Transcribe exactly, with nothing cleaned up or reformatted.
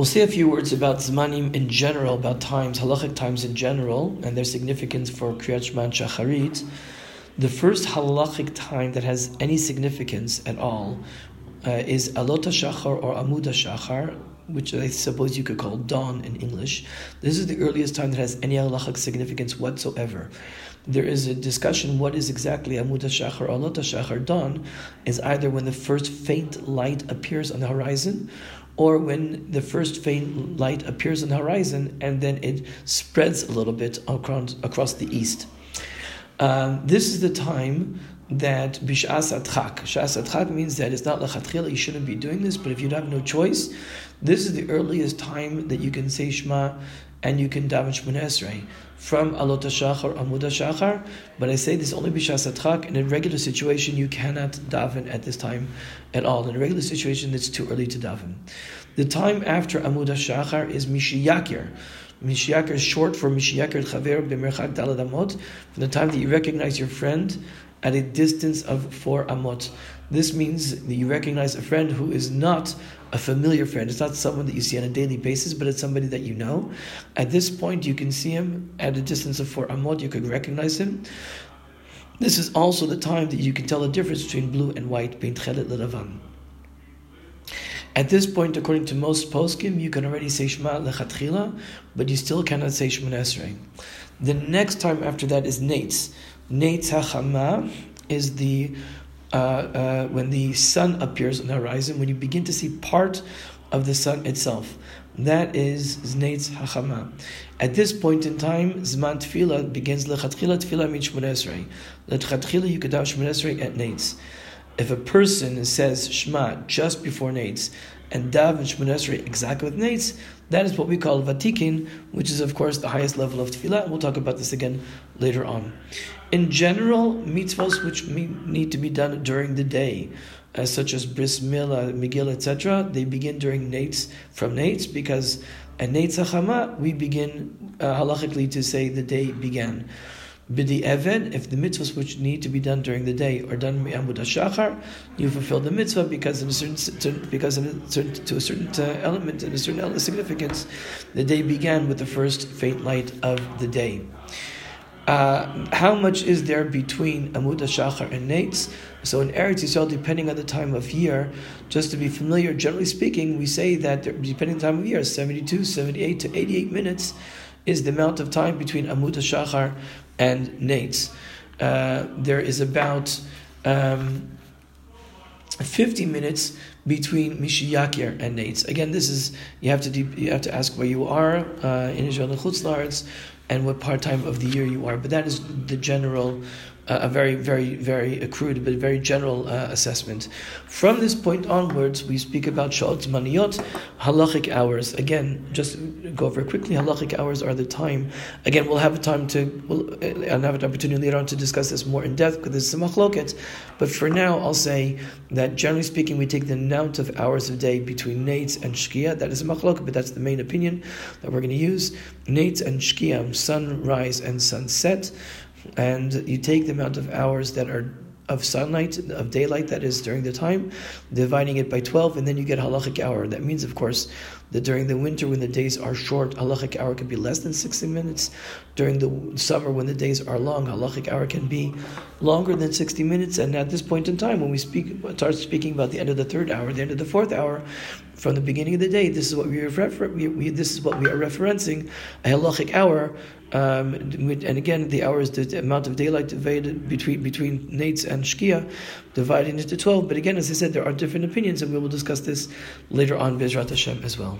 We'll say a few words about Zmanim in general, about times, halachic times in general, and their significance for Kriyachman Shacharit. The first halachic time that has any significance at all uh, is Alot HaShachar or Amud HaShachar, which I suppose you could call dawn in English. This is the earliest time that has any halachic significance whatsoever. There is a discussion what is exactly Amud HaShachar or Alot HaShachar. Dawn is either when the first faint light appears on the horizon, or when the first faint light appears on the horizon and then it spreads a little bit across, across the east. Um, this is the time that Bishasatchak. Bishasatchak means that it's not Lachatil, you shouldn't be doing this, but if you have no choice, this is the earliest time that you can say Shema and you can Daven Shmone Esrei from Alot HaShachar, Amud HaShachar. But I say this only Bishasatchak. In a regular situation, you cannot Daven at this time at all. In a regular situation, it's too early to Daven. The time after Amud HaShachar is Misheyakir. Misheyakir is short for Misheyakir Chaver B'merchak Dalad Amot, from the time that you recognize your friend at a distance of four Amot. This means that you recognize a friend who is not a familiar friend. It's not someone that you see on a daily basis, but it's somebody that you know. At this point, you can see him at a distance of four Amot. You could recognize him. This is also the time that you can tell the difference between blue and white, Bein Tchelet L'Lavan. At this point, according to most Poskim, you can already say Shema Lechatchila, but you still cannot say Shmone Esrei. The next time after that is Neitz. Neitz HaChama is the uh, uh, when the sun appears on the horizon, when you begin to see part of the sun itself. That is Neitz HaChama. At this point in time, Zman Tefila begins. Lechatchila Tefilah means Shmone Esrei. Lechatchila you could have Shmone Esrei at Neitz. If a person says Shema just before Neitz and Daven Shmone Esrei exactly with Neitz, that is what we call Vatikin, which is of course the highest level of Tefilah. We'll talk about this again later on. In general, mitzvos which need to be done during the day, uh, such as Bris Mila, Migillah, et cetera, they begin during Neitz, from Neitz, because at Neitz HaChama we begin uh, halachically to say the day began. Bidi Evan, if the mitzvahs which need to be done during the day are done by Amud HaShachar, you fulfill the mitzvah because, in a certain, because in a certain, to a certain element, in a certain element of significance, the day began with the first faint light of the day. Uh, how much is there between Amud HaShachar and Neitz? So in Eretz Israel, depending on the time of year, just to be familiar, generally speaking, we say that there, depending on the time of year, seventy-two, seventy-eight to eighty-eight minutes is the amount of time between Amud HaShachar and Neitz. Uh, there is about um, fifty minutes between Misheyakir and Neitz. Again, this is you have to de- you have to ask where you are uh, in Israel and Chutz La'aretz and what part time of the year you are. But that is the general, uh, a very very very accrued but very general uh, assessment. From this point onwards, we speak about Sha'ot Maniyot, halachic hours. Again, just go over quickly. Halachic hours are the time. Again, we'll have a time to we'll I'll have an opportunity later on to discuss this more in depth because this is a machloket. But for now, I'll say that generally speaking, we take the amount of hours a day between Neitz and Shkia. That is a machloket, but that's the main opinion that we're going to use. Neitz and Shkia, sunrise and sunset, and you take the amount of hours that are of sunlight, of daylight, that is during the time, dividing it by twelve, and then you get halachic hour. That means, of course, that during the winter when the days are short, halachic hour can be less than sixty minutes. During the summer when the days are long, halachic hour can be longer than sixty minutes. And at this point in time, when we speak, start speaking about the end of the third hour, the end of the fourth hour, from the beginning of the day, this is what we are refer- we, we, this is what we are referencing a halachic hour. Um, and again, the hour is the amount of daylight divided between between Neitz and Shkia, divided into twelve. But again, as I said, there are different opinions, and we will discuss this later on Bezrat Hashem as well.